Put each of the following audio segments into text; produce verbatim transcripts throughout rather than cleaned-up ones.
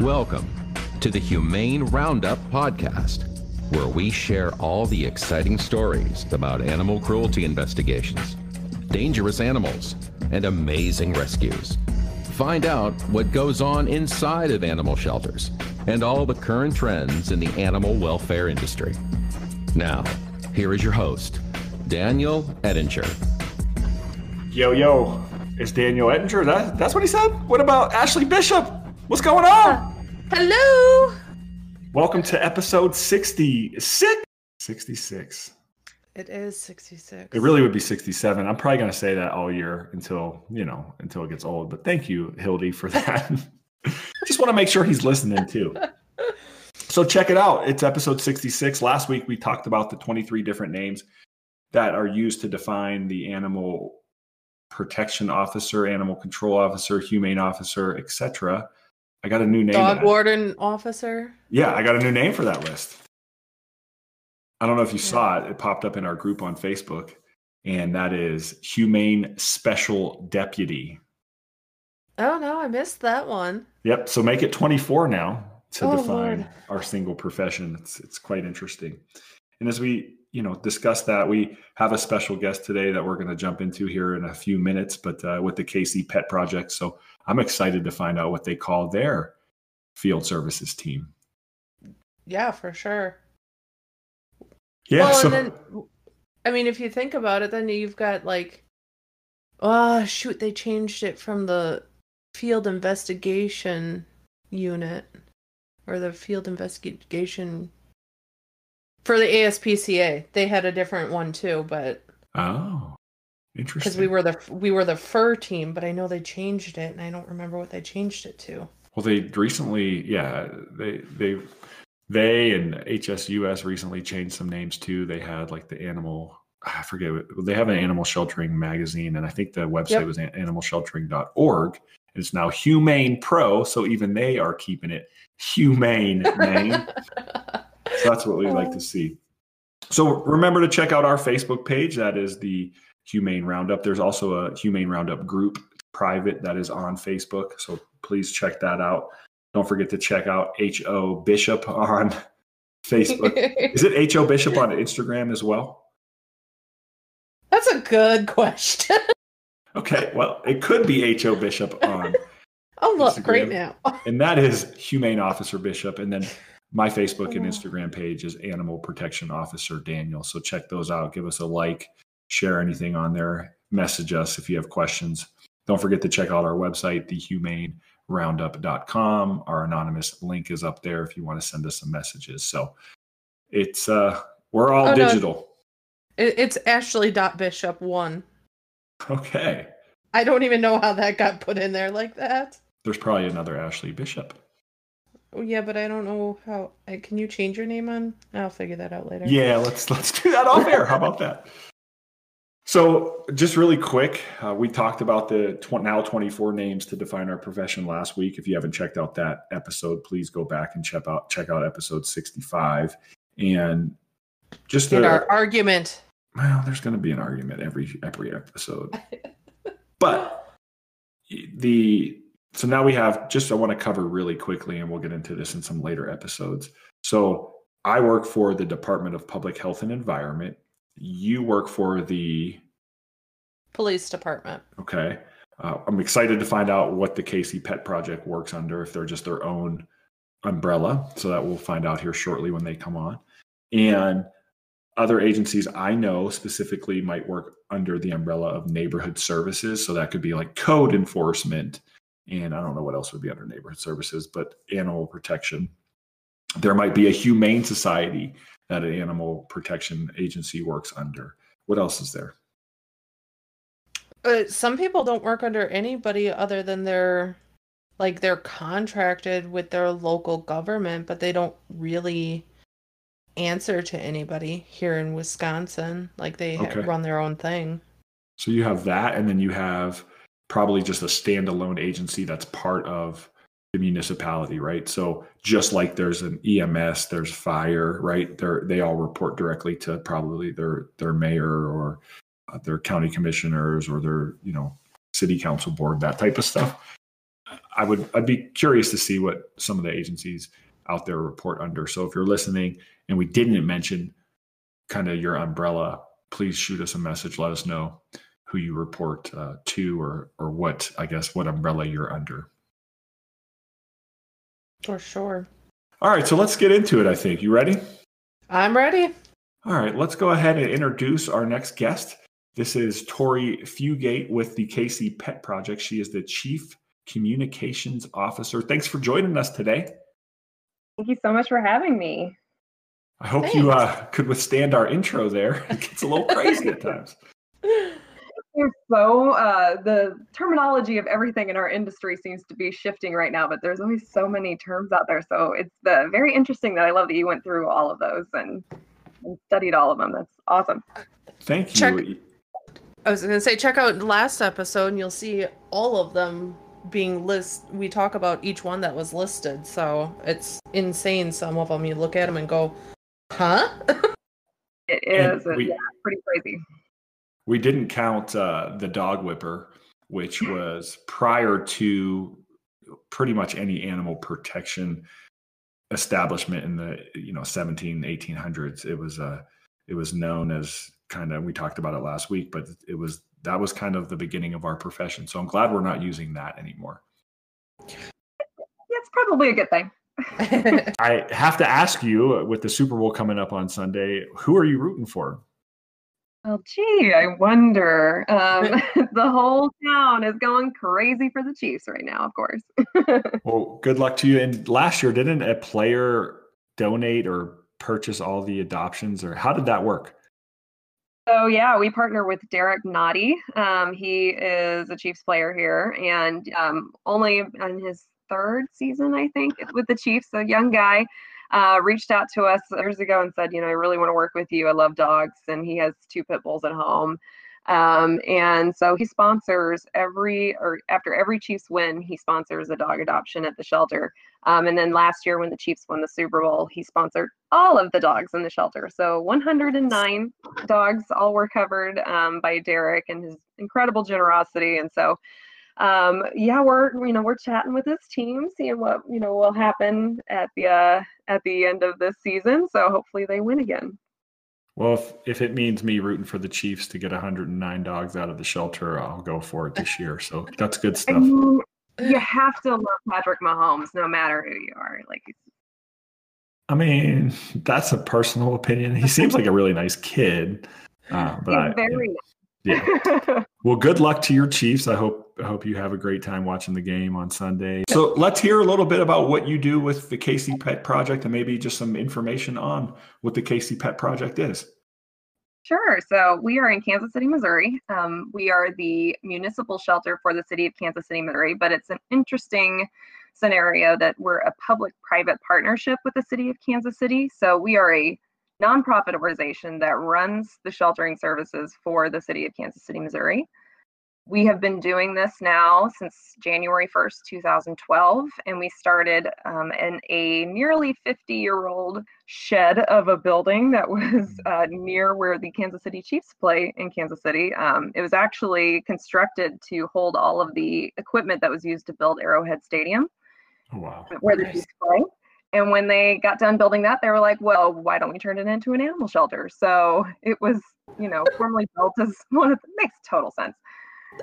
Welcome to the Humane Roundup Podcast, where we share all the exciting stories about animal cruelty investigations, dangerous animals, and amazing rescues. Find out what goes on inside of animal shelters and all the current trends in the animal welfare industry. Now, here is your host, Daniel Ettinger. Yo, yo, it's Daniel Ettinger. That, that's what he said? What about Ashley Bishop? What's going on? Uh, hello. Welcome to episode sixty-six. sixty-six. It is sixty-six. It really would be sixty-seven. I'm probably going to say that all year until, you know, until it gets old. But thank you, Hildy, for that. Just want to make sure he's listening, too. So check it out. It's episode sixty-six. Last week, we talked about the twenty-three different names that are used to define the animal protection officer, animal control officer, humane officer, et cetera. I got a new name. Dog warden officer? Yeah, I got a new name for that list. I don't know if you saw it. It popped up in our group on Facebook, and that is Humane Special Deputy. Oh, no, I missed that one. Yep, so make it twenty-four now to oh, define Lord. our single profession. It's it's quite interesting. And as we, you know, discuss that, we have a special guest today that we're going to jump into here in a few minutes, but uh, with the K C Pet Project. So I'm excited to find out what they call their field services team. Yeah, for sure. Yeah, well, so... and then, I mean, if you think about it, then you've got like, oh, shoot, they changed it from the field investigation unit or the field investigation for the A S P C A. They had a different one, too, but. Oh, interesting. Because we were the we were the fur team, but I know they changed it, and I don't remember what they changed it to. Well, they recently, yeah, they they. They and H S U S recently changed some names too. They had like the animal, I forget, they have an animal sheltering magazine. And I think the website yep. was animal sheltering dot org. And it's now Humane Pro. So even they are keeping it humane name. So that's what we like to see. So remember to check out our Facebook page. That is the Humane Roundup. There's also a Humane Roundup group private that is on Facebook. So please check that out. Don't forget to check out H O Bishop on Facebook. Is it H O Bishop on Instagram as well? That's a good question. Okay, well, it could be H O Bishop on I'll look Instagram right now. And that is Humane Officer Bishop. And then my Facebook and Instagram page is Animal Protection Officer Daniel. So check those out. Give us a like. Share anything on there. Message us if you have questions. Don't forget to check out our website, the Humane roundup dot com. Our anonymous link is up there if you want to send us some messages. So it's uh we're all oh, digital. No. It's ashley dot bishop one. Okay. I don't even know how that got put in there like that. There's probably another Ashley Bishop. Oh yeah, but I don't know how. Can you change your name on? I'll figure that out later. Yeah, let's let's do that off air. How about that? So just really quick, uh, we talked about the tw- now twenty-four names to define our profession last week. If you haven't checked out that episode, please go back and check out check out episode sixty-five. And just the, our argument. Well, there's going to be an argument every every episode. But the so now we have just I want to cover really quickly, and we'll get into this in some later episodes. So I work for the Department of Public Health and Environment. You work for the police department. Okay. Uh, I'm excited to find out what the K C Pet Project works under, if they're just their own umbrella. So that we'll find out here shortly when they come on. And other agencies I know specifically might work under the umbrella of neighborhood services. So that could be like code enforcement. And I don't know what else would be under neighborhood services, but animal protection. There might be a humane society that an animal protection agency works under. What else is there? Uh, some people don't work under anybody other than their, like they're contracted with their local government, but they don't really answer to anybody here in Wisconsin. Like they okay. run their own thing. So you have that, and then you have probably just a standalone agency that's part of the municipality, right? So just like there's an E M S, there's fire, right? They're, they all report directly to probably their their mayor or uh, their county commissioners or their, you know, city council board, that type of stuff. I would, I'd be curious to see what some of the agencies out there report under. So if you're listening and we didn't mention kind of your umbrella, please shoot us a message. Let us know who you report uh, to, or, or what, I guess, what umbrella you're under. For sure. All right. So let's get into it, I think. You ready? I'm ready. All right. Let's go ahead and introduce our next guest. This is Tori Fugate with the K C Pet Project. She is the Chief Communications Officer. Thanks for joining us today. Thank you so much for having me. I hope Thanks. you uh, could withstand our intro there. It gets a little crazy at times. So uh, the terminology of everything in our industry seems to be shifting right now, but there's always so many terms out there. So it's uh, very interesting that I love that you went through all of those and, and studied all of them. That's awesome. Thank you. Check, I was going to say, check out last episode and you'll see all of them being list. We talk about each one that was listed. So it's insane. Some of them, you look at them and go, huh? It is. We, yeah, pretty crazy. We didn't count uh, the dog whipper, which was prior to pretty much any animal protection establishment in the, you know, seventeen, eighteen hundreds. It was, uh, it was known as kind of, we talked about it last week, but it was, that was kind of the beginning of our profession. So I'm glad we're not using that anymore. That's probably a good thing. I have to ask you, with the Super Bowl coming up on Sunday, who are you rooting for? Well, gee, I wonder. Um, the whole town is going crazy for the Chiefs right now, of course. Well, good luck to you. And last year, didn't a player donate or purchase all the adoptions, or how did that work? So yeah, we partner with Derek Nnadi. Um, he is a Chiefs player here, and um, only in his third season, I think, with the Chiefs, a young guy. Uh, reached out to us years ago and said, you know, I really want to work with you. I love dogs. And he has two pit bulls at home. Um, and so he sponsors every, or after every Chiefs win, he sponsors a dog adoption at the shelter. Um, and then last year when the Chiefs won the Super Bowl, he sponsored all of the dogs in the shelter. So one hundred nine dogs all were covered um, by Derek and his incredible generosity. And so Um, yeah, we're, you know, we're chatting with this team, seeing what, you know, will happen at the, uh, at the end of this season. So hopefully they win again. Well, if, if it means me rooting for the Chiefs to get one hundred nine dogs out of the shelter, I'll go for it this year. So that's good stuff. And you, you have to love Patrick Mahomes, no matter who you are. Like, I mean, that's a personal opinion. He seems like a really nice kid, uh, but I, very nice. Yeah. Well, good luck to your Chiefs. I hope I hope you have a great time watching the game on Sunday. So let's hear a little bit about what you do with the K C Pet Project and maybe just some information on what the K C Pet Project is. Sure. So we are in Kansas City, Missouri. Um, we are the municipal shelter for the city of Kansas City, Missouri, but it's an interesting scenario that we're a public-private partnership with the city of Kansas City. So we are a nonprofit organization that runs the sheltering services for the city of Kansas City, Missouri. We have been doing this now since January first, two thousand twelve, and we started um, in a nearly fifty-year-old shed of a building that was uh, near where the Kansas City Chiefs play in Kansas City. Um, it was actually constructed to hold all of the equipment that was used to build Arrowhead Stadium, wow, where nice. the Chiefs play. And when they got done building that, they were like, well, why don't we turn it into an animal shelter? So it was, you know, formally built as one of the, makes total sense.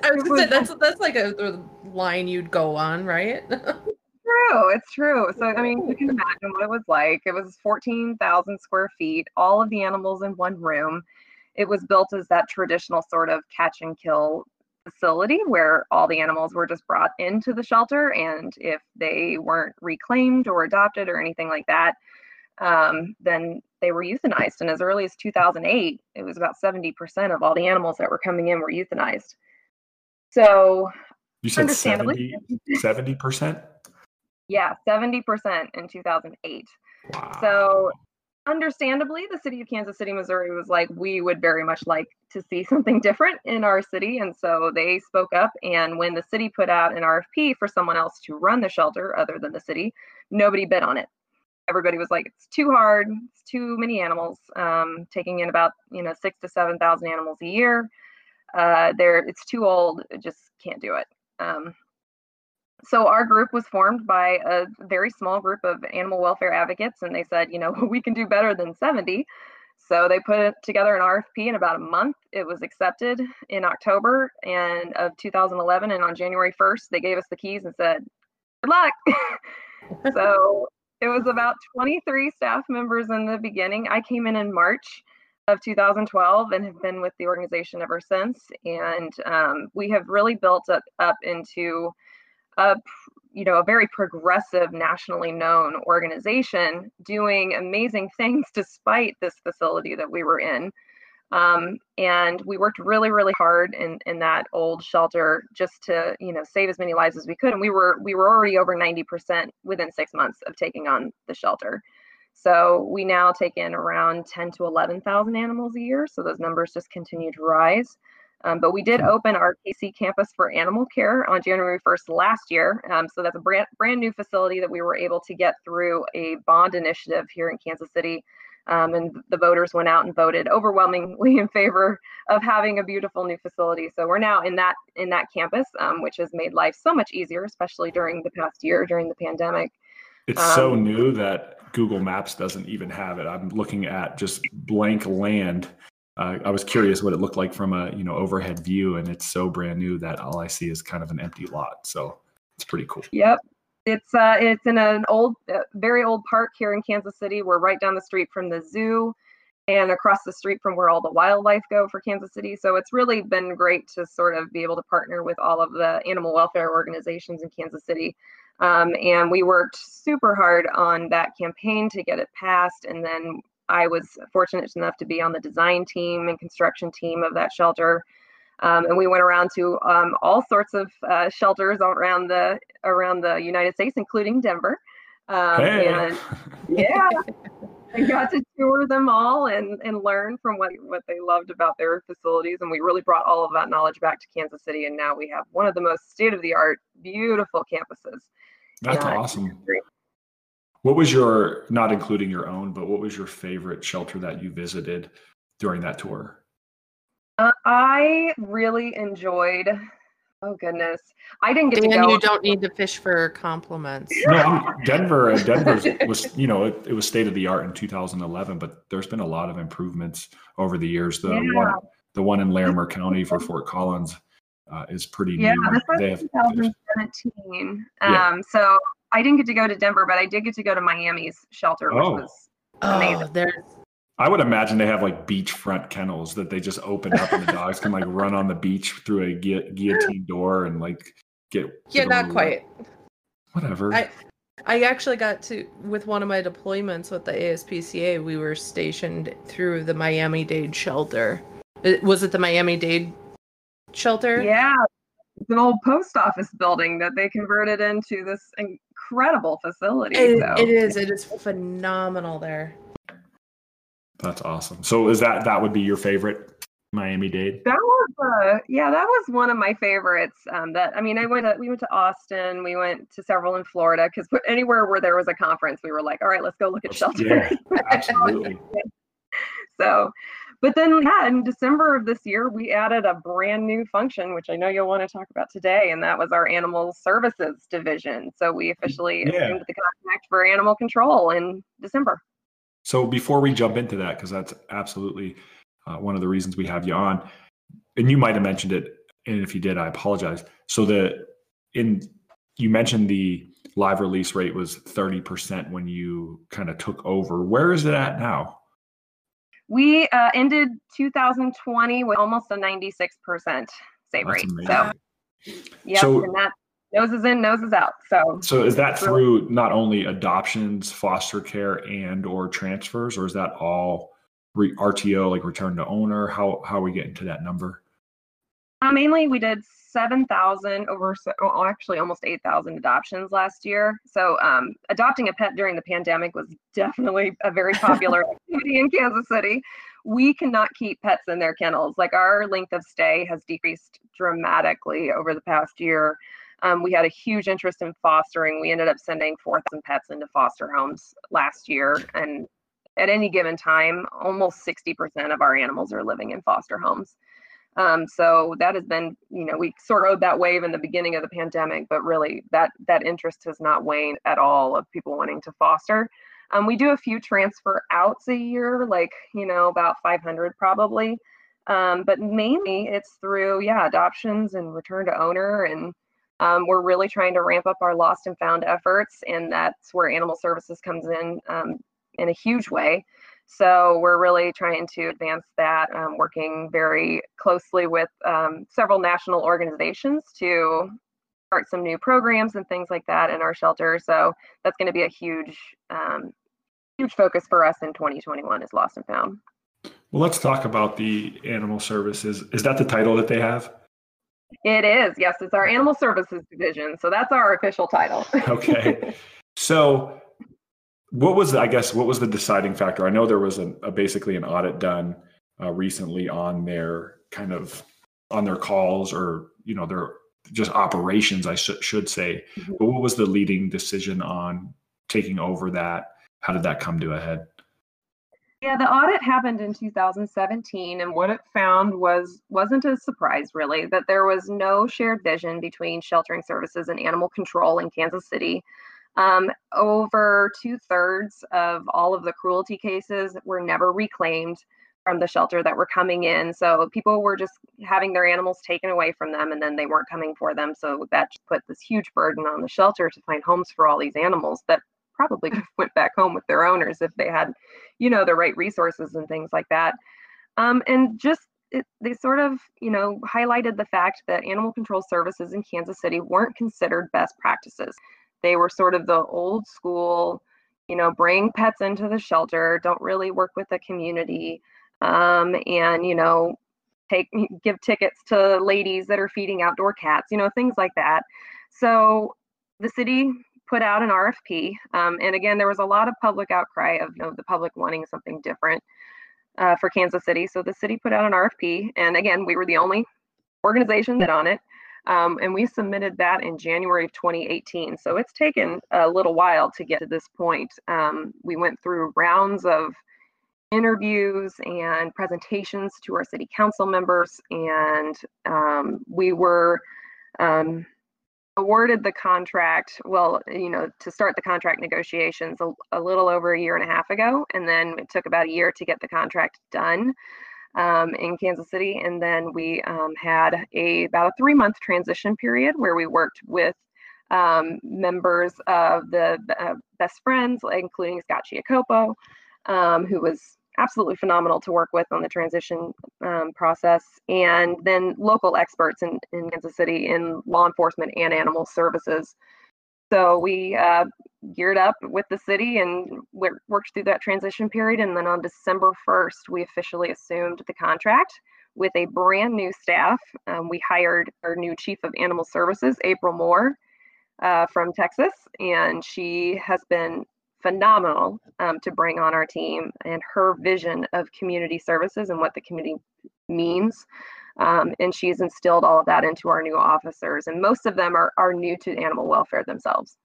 I was going to say, that's, that's like a, a line you'd go on, right? True. It's true. So, I mean, you can imagine what it was like. It was fourteen thousand square feet, all of the animals in one room. It was built as that traditional sort of catch and kill facility where all the animals were just brought into the shelter, and if they weren't reclaimed or adopted or anything like that, um, then they were euthanized. And as early as two thousand eight, it was about seventy percent of all the animals that were coming in were euthanized. So you said understandably, seventy percent? Yeah, seventy percent in two thousand eight. Wow. So understandably, the city of Kansas City, Missouri was like, we would very much like to see something different in our city. And so they spoke up. And when the city put out an R F P for someone else to run the shelter other than the city, nobody bid on it. Everybody was like, it's too hard. It's too many animals, um, taking in about, you know, six to seven thousand animals a year. Uh, there, it's too old. It just can't do it. Um, So our group was formed by a very small group of animal welfare advocates, and they said, you know, we can do better than seventy. So they put together an R F P in about a month. It was accepted in October and of two thousand eleven, and on January first, they gave us the keys and said, good luck. So it was about twenty-three staff members in the beginning. I came in in March of two thousand twelve and have been with the organization ever since. And um, we have really built up, up into a, you know, a very progressive, nationally known organization doing amazing things despite this facility that we were in. Um, and we worked really, really hard in, in that old shelter just to, you know, save as many lives as we could. And we were, we were already over ninety percent within six months of taking on the shelter. So we now take in around ten to eleven thousand animals a year. So those numbers just continue to rise. Um, but we did open our K C campus for animal care on January first last year. Um, so that's a brand, brand new facility that we were able to get through a bond initiative here in Kansas City. Um, and the voters went out and voted overwhelmingly in favor of having a beautiful new facility. So we're now in that in that campus, um, which has made life so much easier, especially during the past year, during the pandemic. It's um, so new that Google Maps doesn't even have it. I'm looking at just blank land. Uh, I was curious what it looked like from a, you know, overhead view, and it's so brand new that all I see is kind of an empty lot. So it's pretty cool. Yep. It's uh, it's in an old, uh, very old park here in Kansas City. We're right down the street from the zoo and across the street from where all the wildlife go for Kansas City. So it's really been great to sort of be able to partner with all of the animal welfare organizations in Kansas City. Um, and we worked super hard on that campaign to get it passed. And then I was fortunate enough to be on the design team and construction team of that shelter. Um, and we went around to um, all sorts of uh, shelters around the around the United States, including Denver. Um, hey. And yeah, I got to tour them all and, and learn from what, what they loved about their facilities. And we really brought all of that knowledge back to Kansas City. And now we have one of the most state-of-the-art, beautiful campuses. That's uh, awesome. What was your, not including your own, but what was your favorite shelter that you visited during that tour? Uh, I really enjoyed, oh goodness, I didn't get Dan, to go. And you don't need to fish for compliments. No, Denver, Denver was, you know, it, it was state of the art in two thousand eleven, but there's been a lot of improvements over the years. The, yeah. one, the one in Larimer County for Fort Collins uh, is pretty yeah, new. This was they have, twenty seventeen. Um, yeah. So I didn't get to go to Denver, but I did get to go to Miami's shelter, which oh. was amazing. Oh, there's. I would imagine they have like beachfront kennels that they just open up and the dogs can like run on the beach through a gu- guillotine door and like get. Yeah, get not quite. Up. Whatever. I, I actually got to, with one of my deployments with the A S P C A, we were stationed through the Miami Dade shelter. It, was it the Miami Dade shelter? Yeah. It's an old post office building that they converted into this incredible facility. It, so. it is. It is phenomenal there. That's awesome. So is that, that would be your favorite, Miami-Dade? That was, uh, yeah, that was one of my favorites. Um, that I mean, I went to, we went to Austin. We went to several in Florida because anywhere where there was a conference, we were like, all right, let's go look at shelters. Yeah, absolutely. So, but then yeah, in December of this year, we added a brand new function, which I know you'll want to talk about today, and that was our animal services division. So we officially yeah. assumed the contract for animal control in December. So before we jump into that, because that's absolutely uh, one of the reasons we have you on, and you might have mentioned it, and if you did, I apologize. So the in you mentioned the live release rate was thirty percent when you kind of took over. Where is it at now? We uh, ended two thousand twenty with almost a ninety-six percent save that's rate. Amazing. So yeah, so, and that nose is in, nose is out. So, so is that through not only adoptions, foster care, and or transfers, or is that all re- R T O, like return to owner? How how are we getting to that number? Uh, mainly, we did seven thousand over, well, actually almost eight thousand adoptions last year. So, um, adopting a pet during the pandemic was definitely a very popular activity in Kansas City. We cannot keep pets in their kennels. Like our length of stay has decreased dramatically over the past year. Um, we had a huge interest in fostering. We ended up sending four thousand pets into foster homes last year. And at any given time, almost sixty percent of our animals are living in foster homes. Um, so that has been, you know, we sort of rode that wave in the beginning of the pandemic, but really that that interest has not waned at all of people wanting to foster. Um, we do a few transfer outs a year, like, you know, about five hundred probably. Um, but mainly it's through, yeah, adoptions and return to owner. And um, we're really trying to ramp up our lost and found efforts. And that's where animal services comes in um, in a huge way. So we're really trying to advance that, um, working very closely with um, several national organizations to start some new programs and things like that in our shelter. So that's going to be a huge, um, huge focus for us in twenty twenty-one is lost and found. Well, let's talk about the animal services. Is that the title that they have? It is. Yes, it's our animal services division. So that's our official title. Okay. So what was, I guess, what was the deciding factor? I know there was a, a basically an audit done uh, recently on their kind of on their calls or, you know, their just operations, I sh- should say. Mm-hmm. But what was the leading decision on taking over that? How did that come to a head? Yeah, the audit happened in two thousand seventeen, and what it found was, wasn't a surprise really, that there was no shared vision between sheltering services and animal control in Kansas City. Um, over two-thirds of all of the cruelty cases were never reclaimed from the shelter that were coming in, so people were just having their animals taken away from them, and then they weren't coming for them, so that just put this huge burden on the shelter to find homes for all these animals that probably could have went back home with their owners if they had, you know, the right resources and things like that. Um, and just, it, they sort of, you know, highlighted the fact that animal control services in Kansas City weren't considered best practices. They were sort of the old school, you know, bring pets into the shelter, don't really work with the community, um, and, you know, take, give tickets to ladies that are feeding outdoor cats, you know, things like that. So the city put out an R F P. Um, and again, there was a lot of public outcry of, you know, the public wanting something different uh, for Kansas City. So the city put out an R F P. And again, we were the only organization that on it. Um, and we submitted that in January of twenty eighteen. So it's taken a little while to get to this point. Um, we went through rounds of interviews and presentations to our city council members. And um, we were, um, awarded the contract, well, you know, to start the contract negotiations a, a little over a year and a half ago. And then it took about a year to get the contract done um, in Kansas City. And then we um, had a about a three month transition period where we worked with um, members of the uh, Best Friends, including Scott Chiacopo, um, who was absolutely phenomenal to work with on the transition um, process, and then local experts in, in Kansas City in law enforcement and animal services. So we uh, geared up with the city and worked through that transition period. And then on December first, we officially assumed the contract with a brand new staff. Um, we hired our new chief of animal services, April Moore, uh, from Texas, and she has been phenomenal um, to bring on our team, and her vision of community services and what the community means. Um, and she's instilled all of that into our new officers. And most of them are, are new to animal welfare themselves.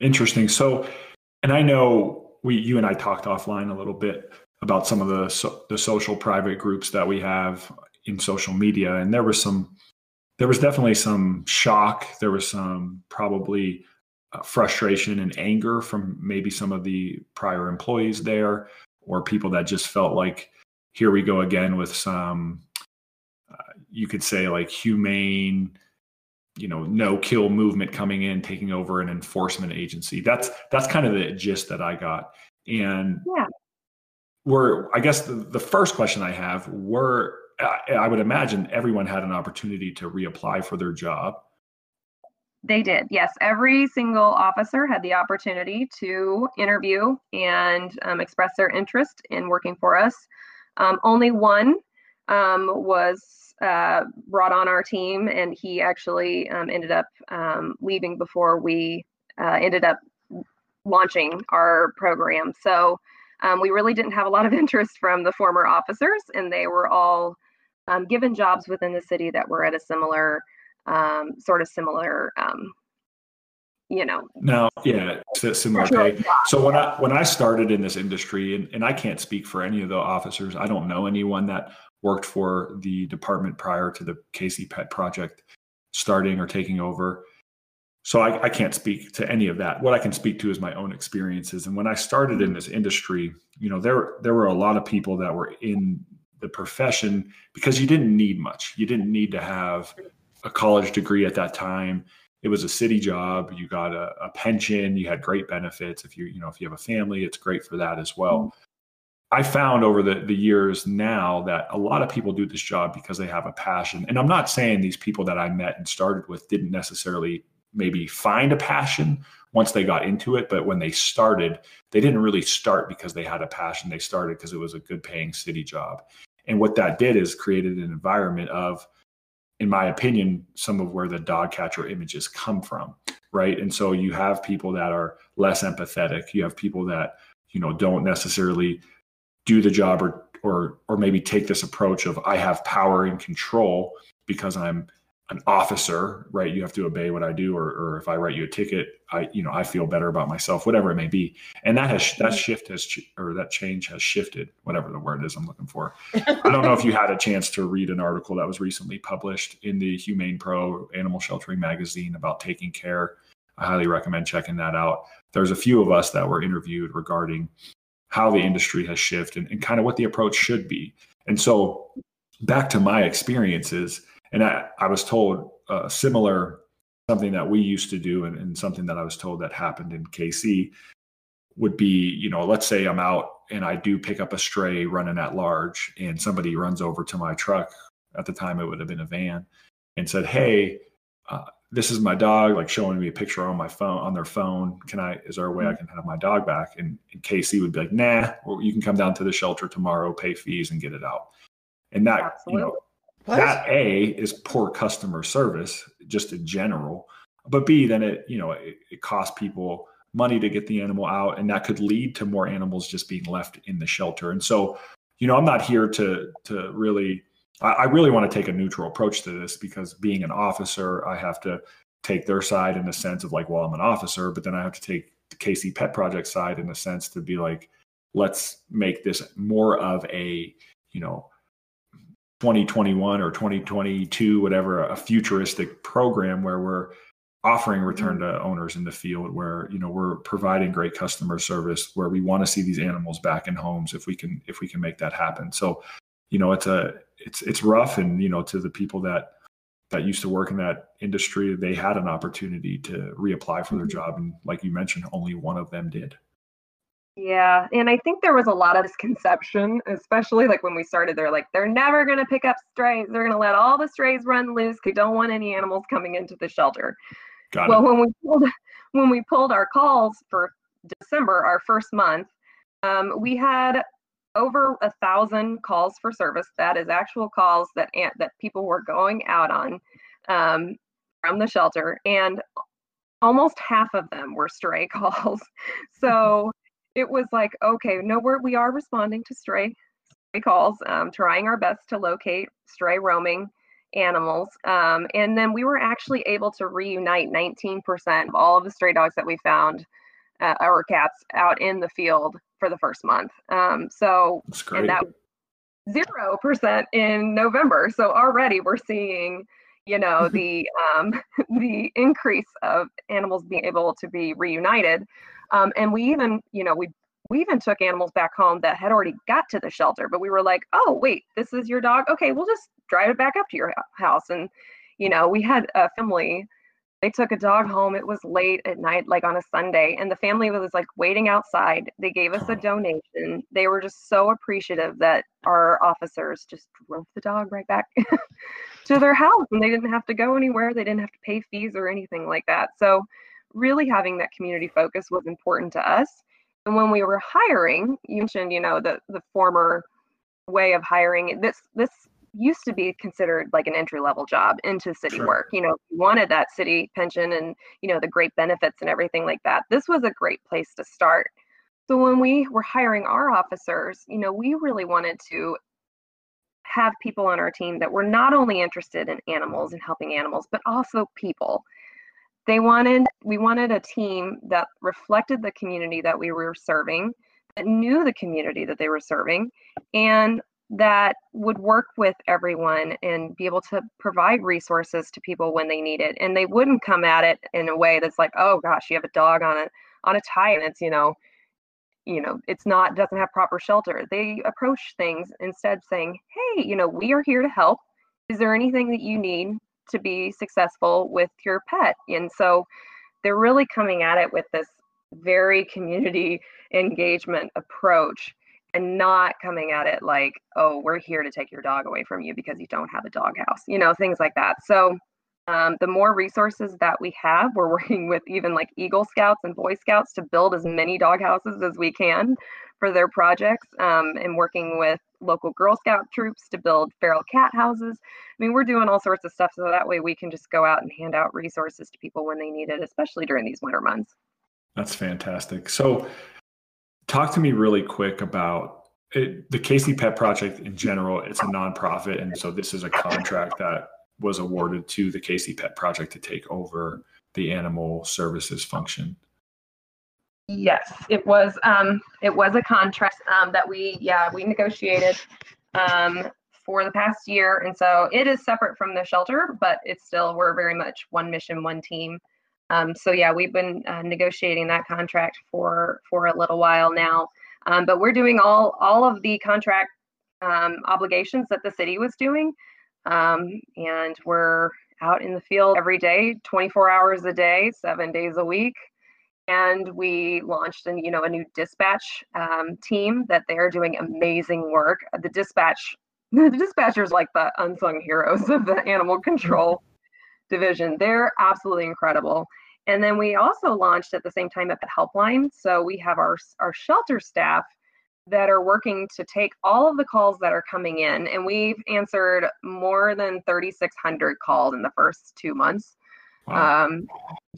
Interesting. So, and I know we, you and I talked offline a little bit about some of the, so, the social private groups that we have in social media. And there was some, there was definitely some shock. There was some probably Uh, frustration and anger from maybe some of the prior employees there, or people that just felt like, here we go again with some, uh, you could say like humane, you know, no-kill movement coming in, taking over an enforcement agency. That's that's kind of the gist that I got. And yeah, we're, I guess the, the first question I have were, I, I would imagine everyone had an opportunity to reapply for their job. They did. Yes. Every single officer had the opportunity to interview and um, express their interest in working for us. Um, only one um, was uh, brought on our team, and he actually um, ended up um, leaving before we uh, ended up launching our program. So um, we really didn't have a lot of interest from the former officers, and they were all um, given jobs within the city that were at a similar Um, sort of similar, um, you know. No, yeah, similar pay. So when I when I started in this industry, and, and I can't speak for any of the officers, I don't know anyone that worked for the department prior to the K C Pet Project starting or taking over. So I, I can't speak to any of that. What I can speak to is my own experiences. And when I started in this industry, you know, there, there were a lot of people that were in the profession because you didn't need much. You didn't need to have a college degree at that time. It was a city job. You got a, a pension. You had great benefits. If you, you know, if you have a family, it's great for that as well. I found over the, the years now that a lot of people do this job because they have a passion. And I'm not saying these people that I met and started with didn't necessarily maybe find a passion once they got into it. But when they started, they didn't really start because they had a passion. They started because it was a good paying city job. And what that did is created an environment of, in my opinion, some of where the dog catcher images come from, right? And so you have people that are less empathetic. You have people that, you know, don't necessarily do the job or or or maybe take this approach of I have power and control because I'm an officer, right? You have to obey what I do, or or if I write you a ticket, I, you know, I feel better about myself, whatever it may be. And that has, that shift has, or that change has shifted, whatever the word is I'm looking for. I don't know if you had a chance to read an article that was recently published in the Humane Pro Animal Sheltering magazine about taking care. I highly recommend checking that out. There's a few of us that were interviewed regarding how the industry has shifted and, and kind of what the approach should be. And so back to my experiences, and I, I was told uh, similar, something that we used to do and, and something that I was told that happened in K C would be, you know, let's say I'm out and I do pick up a stray running at large and somebody runs over to my truck. At the time, it would have been a van, and said, hey, uh, this is my dog, like showing me a picture on my phone, on their phone. Can I, is there a way I can have my dog back? And, and K C would be like, nah, well, you can come down to the shelter tomorrow, pay fees and get it out. And that, absolutely. You know, what? That A is poor customer service, just in general. But B, then it, you know, it, it costs people money to get the animal out, and that could lead to more animals just being left in the shelter. And so, you know, I'm not here to to really, I, I really want to take a neutral approach to this, because being an officer, I have to take their side in the sense of like, well, I'm an officer, but then I have to take the K C Pet Project side in the sense to be like, let's make this more of a, you know, twenty twenty-one or twenty twenty-two, whatever, a futuristic program where we're offering return to owners in the field, where, you know, we're providing great customer service, where we want to see these animals back in homes if we can if we can make that happen. So, you know, it's a it's it's rough, and, you know, to the people that that used to work in that industry, they had an opportunity to reapply for their job, and like you mentioned, only one of them did. Yeah. And I think there was a lot of misconception, especially like when we started, they're like, they're never going to pick up strays. They're going to let all the strays run loose. They don't want any animals coming into the shelter. Got well, it. when we pulled, when we pulled our calls for December, our first month, um, we had over a thousand calls for service. That is actual calls that, that people were going out on um, from the shelter. And almost half of them were stray calls. So it was like, okay, no, we're, we are responding to stray, stray calls, um, trying our best to locate stray roaming animals. Um, and then we were actually able to reunite nineteen percent of all of the stray dogs that we found, uh, or cats, out in the field for the first month. Um, so that's great. And that was zero percent in November. So already we're seeing, you know, the um, the increase of animals being able to be reunited. Um, and we even, you know, we, we even took animals back home that had already got to the shelter, but we were like, oh, wait, this is your dog. Okay, we'll just drive it back up to your house. And, you know, we had a family, they took a dog home. It was late at night, like on a Sunday, and the family was like waiting outside. They gave us a donation. They were just so appreciative that our officers just drove the dog right back to their house, and they didn't have to go anywhere. They didn't have to pay fees or anything like that. So really having that community focus was important to us. And when we were hiring, you mentioned, you know, the the former way of hiring, this this used to be considered like an entry-level job into city sure. work. You know, if you wanted that city pension and, you know, the great benefits and everything like that, this was a great place to start. So when we were hiring our officers, you know, we really wanted to have people on our team that were not only interested in animals and helping animals, but also people. They wanted, we wanted a team that reflected the community that we were serving, that knew the community that they were serving, and that would work with everyone and be able to provide resources to people when they need it. And they wouldn't come at it in a way that's like, oh gosh, you have a dog on a on a tie and it's, you know, you know, it's not, doesn't have proper shelter. They approach things instead saying, hey, you know, we are here to help. Is there anything that you need to be successful with your pet? And so they're really coming at it with this very community engagement approach, and not coming at it like, oh, we're here to take your dog away from you because you don't have a doghouse, you know, things like that. So um, the more resources that we have, we're working with even like Eagle Scouts and Boy Scouts to build as many doghouses as we can for their projects, um, and working with local Girl Scout troops to build feral cat houses. I mean, we're doing all sorts of stuff so that way we can just go out and hand out resources to people when they need it, especially during these winter months. That's fantastic. So talk to me really quick about it, the K C Pet Project in general. It's a nonprofit, and so this is a contract that was awarded to the K C Pet Project to take over the animal services function. Yes, it was. Um, it was a contract um, that we, yeah, we negotiated um, for the past year, and so it is separate from the shelter, but it's still, we're very much one mission, one team. Um, so yeah, we've been uh, negotiating that contract for for a little while now, um, but we're doing all all of the contract um, obligations that the city was doing, um, and we're out in the field every day, twenty-four hours a day, seven days a week. And we launched, and you know, a new dispatch um, team that they're doing amazing work. The dispatch, the dispatchers, like the unsung heroes of the animal control division. They're absolutely incredible. And then we also launched at the same time a pet helpline. So we have our, our shelter staff that are working to take all of the calls that are coming in. And we've answered more than thirty-six hundred calls in the first two months. Wow. Um,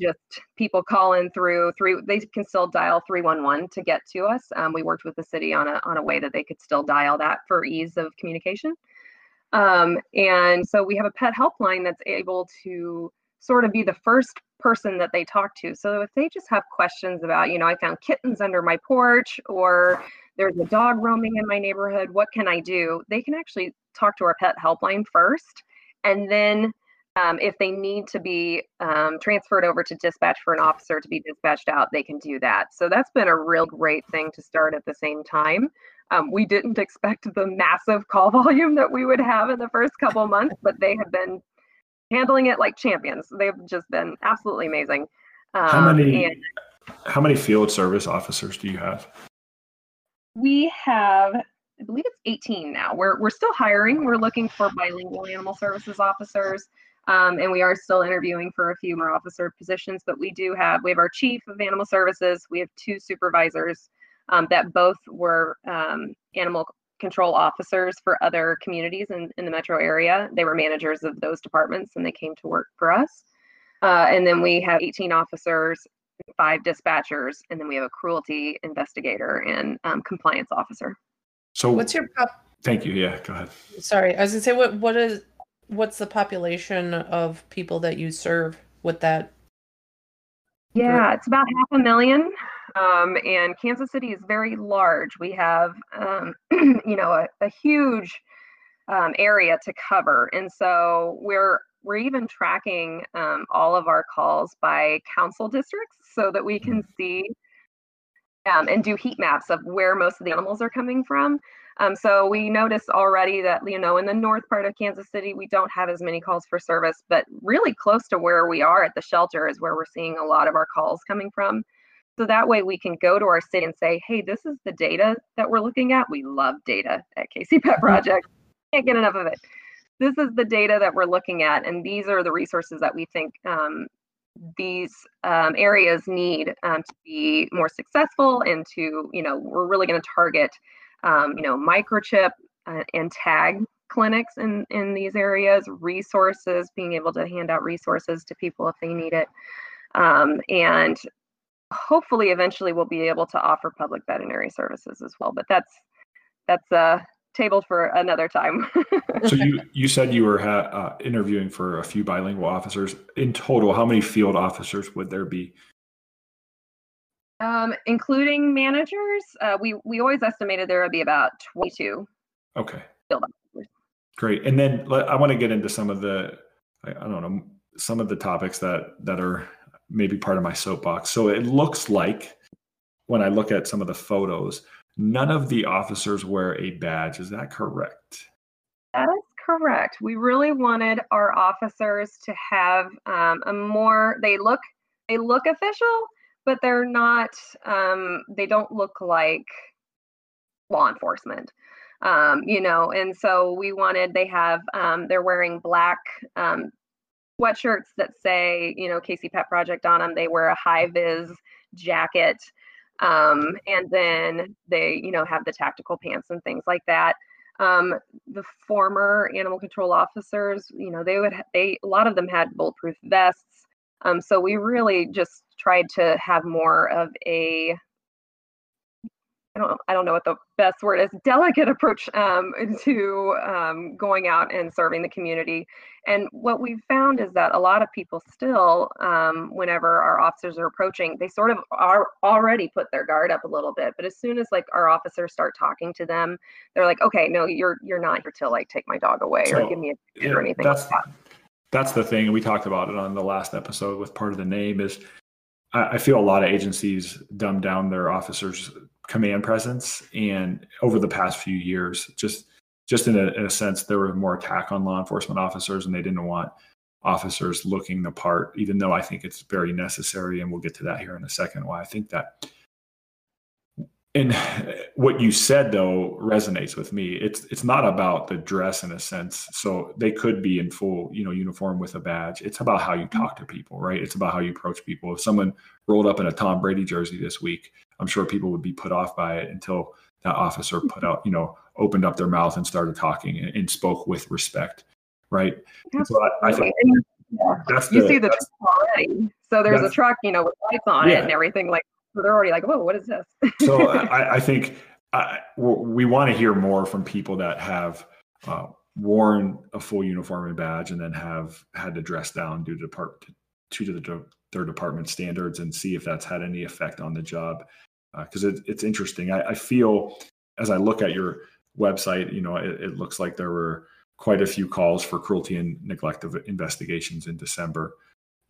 just people calling through three, they can still dial three one one to get to us. Um, we worked with the city on a, on a way that they could still dial that for ease of communication. Um, and so we have a pet helpline that's able to sort of be the first person that they talk to. So if they just have questions about, you know, I found kittens under my porch, or there's a dog roaming in my neighborhood, what can I do? They can actually talk to our pet helpline first. And then um, if they need to be um, transferred over to dispatch for an officer to be dispatched out, they can do that. So that's been a real great thing to start at the same time. Um, we didn't expect the massive call volume that we would have in the first couple of months, but they have been handling it like champions. They've just been absolutely amazing. Um, how many, and how many field service officers do you have? We have, I believe it's eighteen now. We're we're still hiring. We're looking for bilingual animal services officers, um, and we are still interviewing for a few more officer positions. But we do have, we have our chief of animal services. We have two supervisors. Um, that both were um, animal control officers for other communities in, in the metro area. They were managers of those departments, and they came to work for us. Uh, and then we have eighteen officers, five dispatchers, and then we have a cruelty investigator and um, compliance officer. So what's your pop- Thank you. Yeah, go ahead. Sorry, I was going to say, what what is what's the population of people that you serve with that? Yeah, it's about half a million. Um, and Kansas City is very large. We have, um, you know, a, a huge um, area to cover. And so we're we're even tracking um, all of our calls by council districts so that we can see um, and do heat maps of where most of the animals are coming from. Um, so we noticed already that, you know, in the north part of Kansas City, we don't have as many calls for service, but really close to where we are at the shelter is where we're seeing a lot of our calls coming from. So that way we can go to our city and say, hey, this is the data that we're looking at. We love data at K C Pet Project. Can't get enough of it. This is the data that we're looking at, and these are the resources that we think um, these um, areas need um, to be more successful and to, you know, we're really going to target, um, you know, microchip uh, and tag clinics in, in these areas, resources, being able to hand out resources to people if they need it. Um, and hopefully eventually we'll be able to offer public veterinary services as well, but that's that's uh tabled for another time. So you you said you were ha- uh, interviewing for a few bilingual officers in total. How many field officers would there be? Um, including managers, uh, we we always estimated there would be about twenty-two. Okay, feel that. Great. And then I want to get into some of the, I don't know, some of the topics that, that are maybe part of my soapbox. So it looks like when I look at some of the photos, none of the officers wear a badge. Is that correct? That is correct. We really wanted our officers to have um, a more, they look, they look official, but they're not, um, they don't look like law enforcement. Um, you know, and so we wanted, they have, um, they're wearing black um, sweatshirts that say, you know, K C Pet Project on them. They wear a high-vis jacket, um, and then they, you know, have the tactical pants and things like that. Um, the former animal control officers, you know, they would, they, a lot of them had bulletproof vests. Um, so we really just tried to have more of a, I don't, I don't know what the best word is, delicate approach um, to um, going out and serving the community. And what we've found is that a lot of people still, um, whenever our officers are approaching, they sort of are already put their guard up a little bit. But as soon as like our officers start talking to them, they're like, okay, no, you're you're not here to like take my dog away so, or give me a yeah, or anything that's, like that. That's the thing. We talked about it on the last episode with part of the name is I, I feel a lot of agencies dumb down their officers' command presence, and over the past few years, just just in a, in a sense, there were more attack on law enforcement officers, and they didn't want officers looking the part, even though I think it's very necessary, and we'll get to that here in a second, why I think that. And what you said, though, resonates with me. It's it's not about the dress in a sense. So they could be in full, you know, uniform with a badge. It's about how you talk to people, right? It's about how you approach people. If someone rolled up in a Tom Brady jersey this week, I'm sure people would be put off by it until that officer put out, you know, opened up their mouth and started talking and, and spoke with respect, right? And so I, I think yeah. that's you the, see the that's, truck already. So there's a truck, you know, with lights on yeah. it and everything like. So they're already like, whoa, what is this? So I, I think I, we want to hear more from people that have uh, worn a full uniform and badge and then have had to dress down due to, depart, due to the, their department standards and see if that's had any effect on the job. Because uh, it, it's interesting. I, I feel as I look at your website, you know, it, it looks like there were quite a few calls for cruelty and neglect of investigations in December.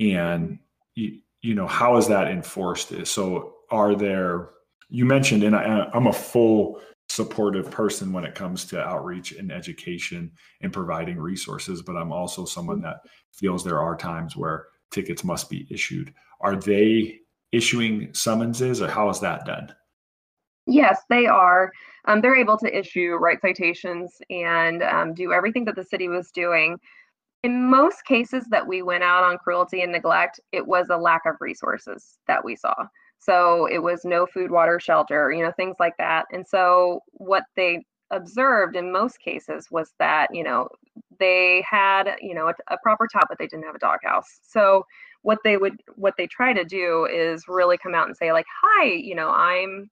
And you, you know, how is that enforced? So are there, you mentioned, and I, I'm a full supportive person when it comes to outreach and education and providing resources, but I'm also someone that feels there are times where tickets must be issued. Are they issuing summonses or how is that done? Yes, they are. Um, they're able to issue right citations and um, do everything that the city was doing. In most cases that we went out on cruelty and neglect, it was a lack of resources that we saw. So it was no food, water, shelter, you know, things like that. And so what they observed in most cases was that, you know, they had, you know, a, a proper top, but they didn't have a doghouse. So what they would, what they try to do is really come out and say like, hi, you know, I'm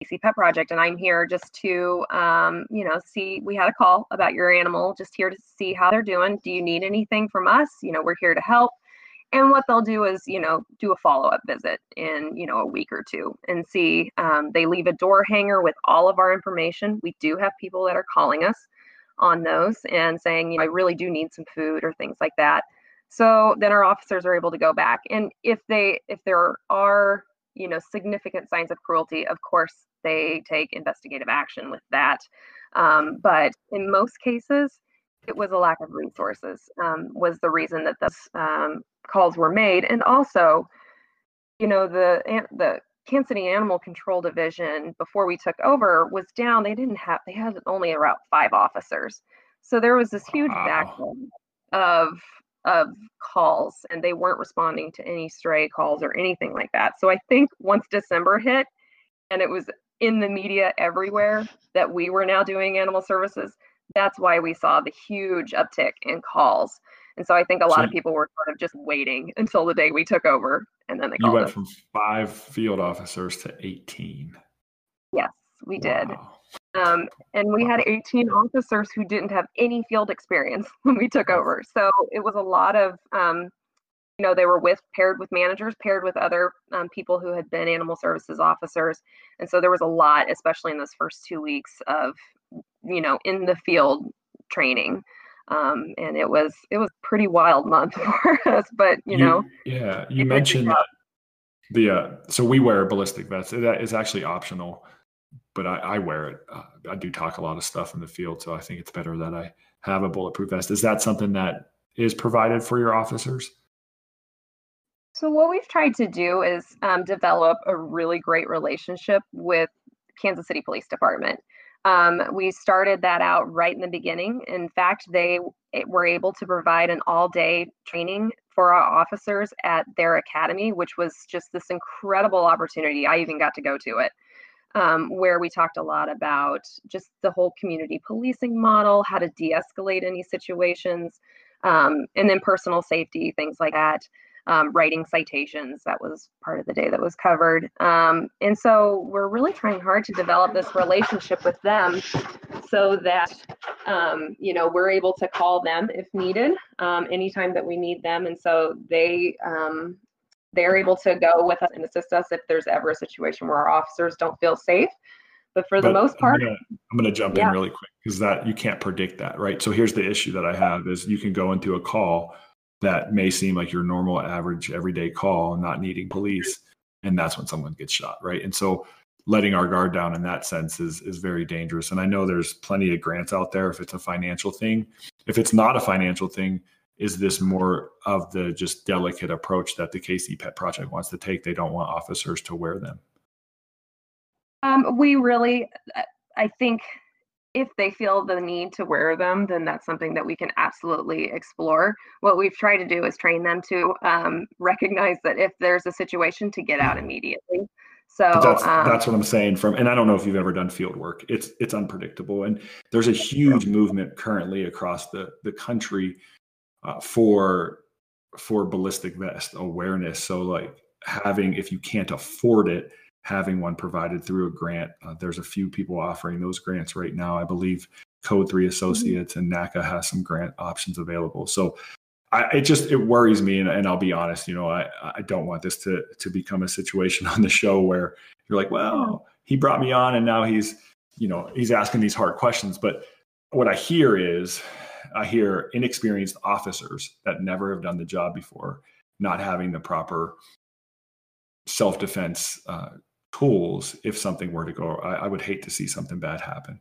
K C Pet Project, and I'm here just to, um, you know, see, we had a call about your animal, just here to see how they're doing. Do you need anything from us? You know, we're here to help. And what they'll do is, you know, do a follow-up visit in, you know, a week or two and see, um, they leave a door hanger with all of our information. We do have people that are calling us on those and saying, you know, I really do need some food or things like that. So then our officers are able to go back. And if they, if there are, you know, significant signs of cruelty, of course, they take investigative action with that. Um, but in most cases, it was a lack of resources um, was the reason that those um, calls were made. And also, you know, the the Kansas City Animal Control Division, before we took over, was down. They didn't have, they had only around five officers. So there was this huge wow. backlog of of calls, and they weren't responding to any stray calls or anything like that. So I think once December hit and it was in the media everywhere that we were now doing animal services, that's why we saw the huge uptick in calls. And so I think a lot so of people were sort of just waiting until the day we took over, and then they called. You went us. from five field officers to eighteen. Yes, we did. Wow. Um, and we had eighteen officers who didn't have any field experience when we took over. So it was a lot of, um, you know, they were with paired with managers, paired with other um, people who had been animal services officers. And so there was a lot, especially in those first two weeks, of you know, in the field training. Um, and it was, it was a pretty wild month for us, but you, you know. Yeah. You mentioned the, uh, so we wear ballistic vests. That is actually optional, but I, I wear it. Uh, I do talk a lot of stuff in the field, so I think it's better that I have a bulletproof vest. Is that something that is provided for your officers? So what we've tried to do is um, develop a really great relationship with Kansas City Police Department. Um, we started that out right in the beginning. In fact, they were able to provide an all-day training for our officers at their academy, which was just this incredible opportunity. I even got to go to it, um, where we talked a lot about just the whole community policing model, how to de-escalate any situations, um, and then personal safety, things like that. Um, writing citations, that was part of the day that was covered. Um, and so we're really trying hard to develop this relationship with them so that, um, you know, we're able to call them if needed, um, anytime that we need them. And so they, um, they're able to go with us and assist us if there's ever a situation where our officers don't feel safe. But for but the most part, I'm gonna, I'm gonna jump yeah. in really quick, because that you can't predict that, right? So here's the issue that I have is you can go into a call that may seem like your normal, average, everyday call, not needing police, and that's when someone gets shot, right? And so letting our guard down in that sense is is very dangerous. And I know there's plenty of grants out there if it's a financial thing. If it's not a financial thing, is this more of the just delicate approach that the K C Pet Project wants to take? They don't want officers to wear them. Um, we really, I think... if they feel the need to wear them, then that's something that we can absolutely explore. What we've tried to do is train them to um, recognize that if there's a situation, to get out immediately. So that's, um, that's what I'm saying from, and I don't know if you've ever done field work. It's, it's unpredictable. And there's a huge movement currently across the, the country uh, for, for ballistic vest awareness. So like having, if you can't afford it, having one provided through a grant. Uh, there's a few people offering those grants right now. I believe Code three Associates and NACA has some grant options available. So I, it just, it worries me. And, and I'll be honest, you know, I, I don't want this to, to become a situation on the show where you're like, well, he brought me on and now he's, you know, he's asking these hard questions. But what I hear is I hear inexperienced officers that never have done the job before, not having the proper self-defense uh, tools if something were to go. I, I would hate to see something bad happen.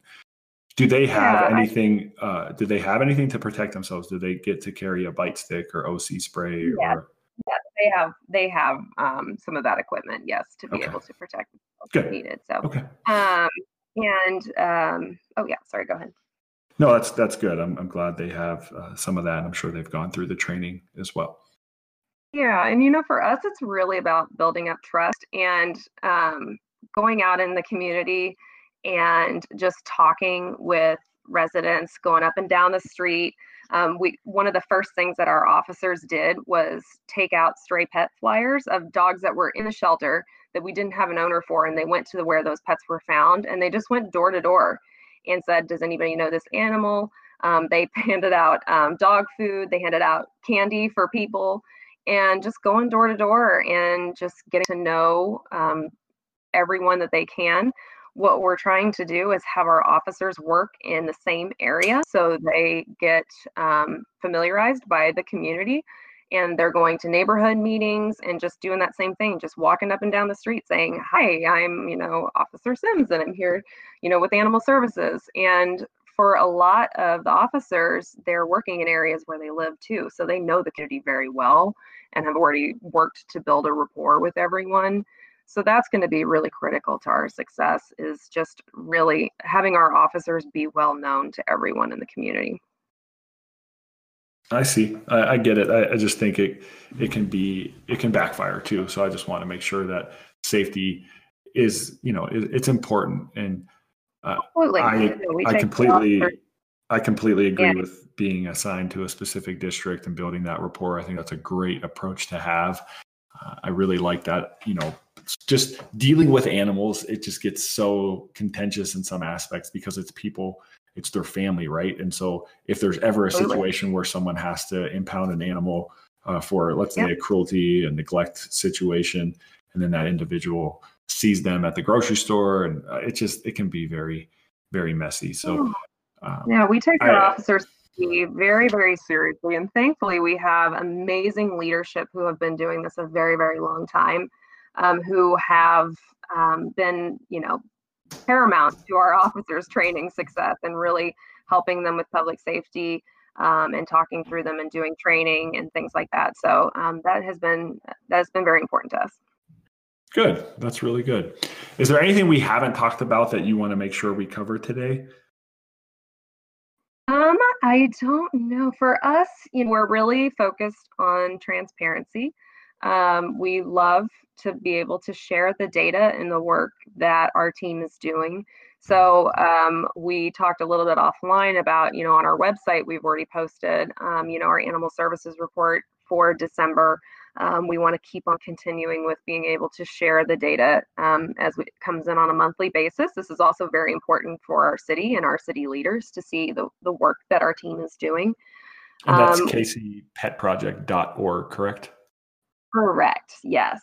Do they have yeah, anything I, uh do they have anything to protect themselves? Do they get to carry a bite stick or O C spray? Yeah, or yeah, they have they have um some of that equipment, yes, to be okay. able to protect themselves Good. if needed. So okay. um and um oh yeah sorry go ahead no that's that's good I'm, I'm glad they have uh, some of that. I'm sure they've gone through the training as well. Yeah. And, you know, for us, it's really about building up trust and um, going out in the community and just talking with residents, going up and down the street. Um, we one of the first things that our officers did was take out stray pet flyers of dogs that were in the shelter that we didn't have an owner for. And they went to where those pets were found, and they just went door to door and said, does anybody know this animal? Um, they handed out um, dog food. They handed out candy for people. And just going door to door and just getting to know um, everyone that they can. What we're trying to do is have our officers work in the same area so they get um, familiarized by the community, and they're going to neighborhood meetings and just doing that same thing, just walking up and down the street saying, hi, I'm, you know, Officer Sims, and I'm here, you know, with Animal Services. And for a lot of the officers, they're working in areas where they live too. So they know the community very well and have already worked to build a rapport with everyone. So that's going to be really critical to our success, is just really having our officers be well known to everyone in the community. I see. I, I get it. I, I just think it it can be, it can backfire too. So I just want to make sure that safety is, you know, it, it's important. And Uh, I, I completely, I completely agree yeah. with being assigned to a specific district and building that rapport. I think that's a great approach to have. Uh, I really like that. You know, just dealing with animals, it just gets so contentious in some aspects because it's people, it's their family, right? And so if there's ever a situation where someone has to impound an animal uh, for, let's say, yeah. a cruelty and neglect situation, and then that individual sees them at the grocery store, and it just, it can be very, very messy. So um, yeah, we take our officers very, very seriously. And thankfully, we have amazing leadership who have been doing this a very, very long time, um, who have um, been, you know, paramount to our officers' training success and really helping them with public safety um, and talking through them and doing training and things like that. So um, that has been that has been very important to us. Good. That's really good. Is there anything we haven't talked about that you want to make sure we cover today? Um, I don't know. For us, you know, we're really focused on transparency. Um, we love to be able to share the data and the work that our team is doing. So um, we talked a little bit offline about, you know, on our website, we've already posted, um, you know, our animal services report for December. Um, we want to keep on continuing with being able to share the data um, as it comes in on a monthly basis. This is also very important for our city and our city leaders to see the, the work that our team is doing. And that's um, K C Pet Project dot org, correct? Correct, yes.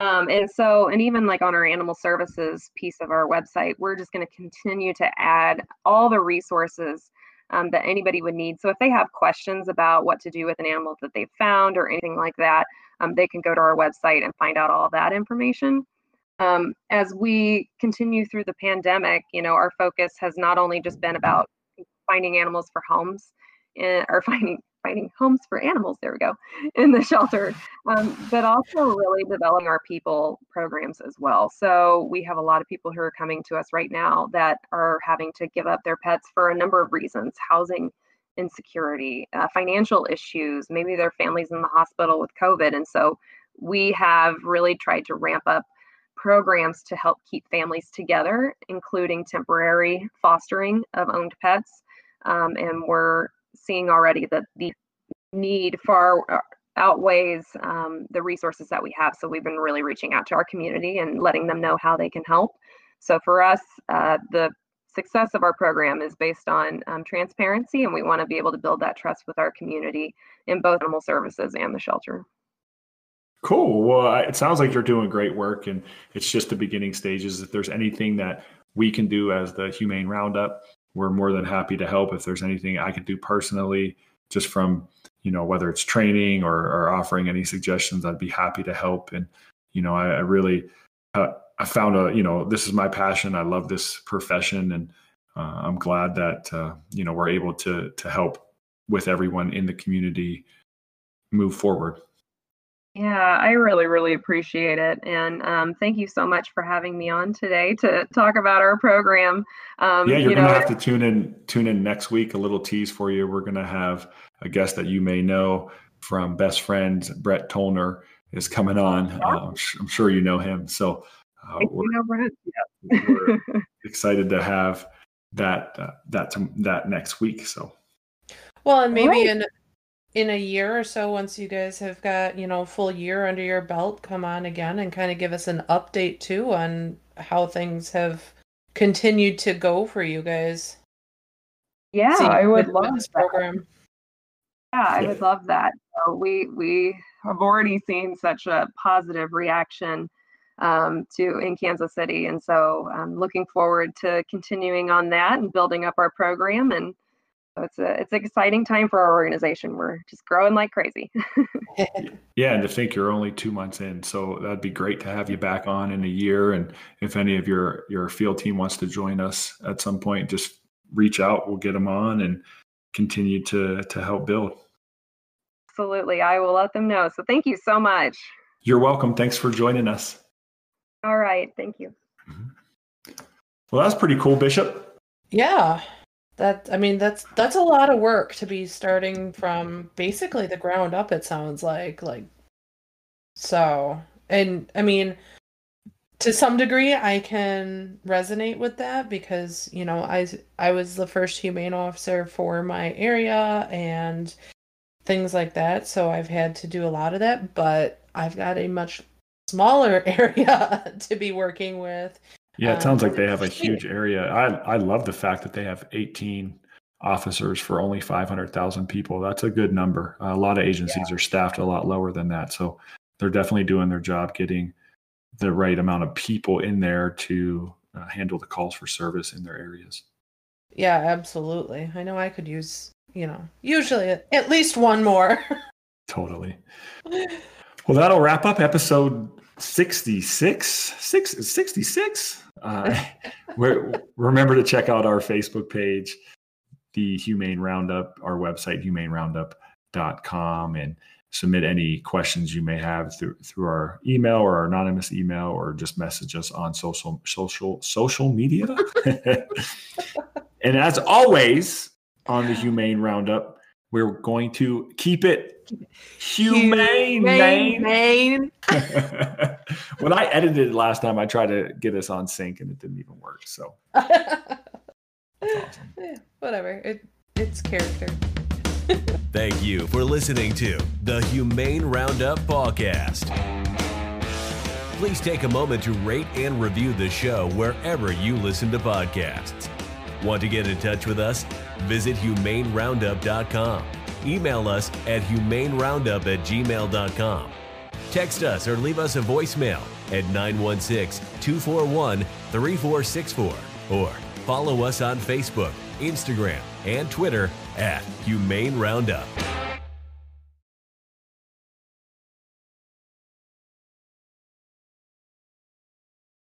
Um, and so, and even like on our animal services piece of our website, we're just going to continue to add all the resources Um, that anybody would need. So if they have questions about what to do with an animal that they've found or anything like that, um, they can go to our website and find out all that information. Um, as we continue through the pandemic, you know, our focus has not only just been about finding animals for homes in, or finding finding homes for animals, there we go, in the shelter, um, but also really developing our people programs as well. So we have a lot of people who are coming to us right now that are having to give up their pets for a number of reasons: housing insecurity, uh, financial issues, maybe their family's in the hospital with COVID. And so we have really tried to ramp up programs to help keep families together, including temporary fostering of owned pets. Um, and we're seeing already that the need far outweighs um, the resources that we have. So we've been really reaching out to our community and letting them know how they can help. So for us, uh, the success of our program is based on um, transparency, and we want to be able to build that trust with our community in both animal services and the shelter. Cool. Well, it sounds like you're doing great work, and it's just the beginning stages. If there's anything that we can do as the Humane Roundup, we're more than happy to help. If there's anything I could do personally, just from, you know, whether it's training or, or offering any suggestions, I'd be happy to help. And, you know, I, I really, uh, I found a, you know, this is my passion. I love this profession, and uh, I'm glad that, uh, you know, we're able to, to help with everyone in the community move forward. Yeah, I really, really appreciate it. And um, thank you so much for having me on today to talk about our program. Um, yeah, you're you know, going to have to tune in tune in next week. A little tease for you. We're going to have a guest that you may know from Best Friends. Brett Tolner is coming on. Yeah. Uh, I'm, sh- I'm sure you know him. So uh, we're, you know, Brett. Yeah. we're excited to have that, uh, that, t- that next week. So, well, and maybe right. in In a year or so, once you guys have got, you know, full year under your belt, come on again and kind of give us an update too on how things have continued to go for you guys. Yeah, so you I would love this that. program. Yeah, I would love that. So we we have already seen such a positive reaction um, to in Kansas City, and so I'm looking forward to continuing on that and building up our program. And So it's a it's an exciting time for our organization. We're just growing like crazy. Yeah, and to think you're only two months in, so that'd be great to have you back on in a year. And if any of your your field team wants to join us at some point, just reach out. We'll get them on and continue to to help build. Absolutely, I will let them know. So thank you so much. You're welcome. Thanks for joining us. All right, thank you. Mm-hmm. Well, that's pretty cool, Bishop. Yeah. That, I mean, that's, that's a lot of work to be starting from basically the ground up, it sounds like, like, so, and I mean, to some degree I can resonate with that because, you know, I, I was the first humane officer for my area and things like that. So I've had to do a lot of that, but I've got a much smaller area to be working with. Yeah, it sounds um, like they have a huge area. I, I love the fact that they have eighteen officers for only five hundred thousand people. That's a good number. Uh, a lot of agencies yeah. are staffed a lot lower than that. So they're definitely doing their job getting the right amount of people in there to uh, handle the calls for service in their areas. Yeah, absolutely. I know I could use, you know, usually at least one more. Totally. Well, that'll wrap up episode sixty-six. Six, sixty-six? Uh, remember to check out our Facebook page, the Humane Roundup, our website, humane roundup dot com, and submit any questions you may have through, through our email or our anonymous email, or just message us on social, social, social media. And as always on the Humane Roundup, we're going to keep it humane. humane, humane. When I edited it last time, I tried to get us on sync and it didn't even work. So awesome. Yeah, whatever. It, it's character. Thank you for listening to the Humane Roundup Podcast. Please take a moment to rate and review the show wherever you listen to podcasts. Want to get in touch with us? Visit humane roundup dot com. Email us at humane roundup at gmail dot com. Text us or leave us a voicemail at nine one six, two four one, three four six four. Or follow us on Facebook, Instagram, and Twitter at Humane Roundup.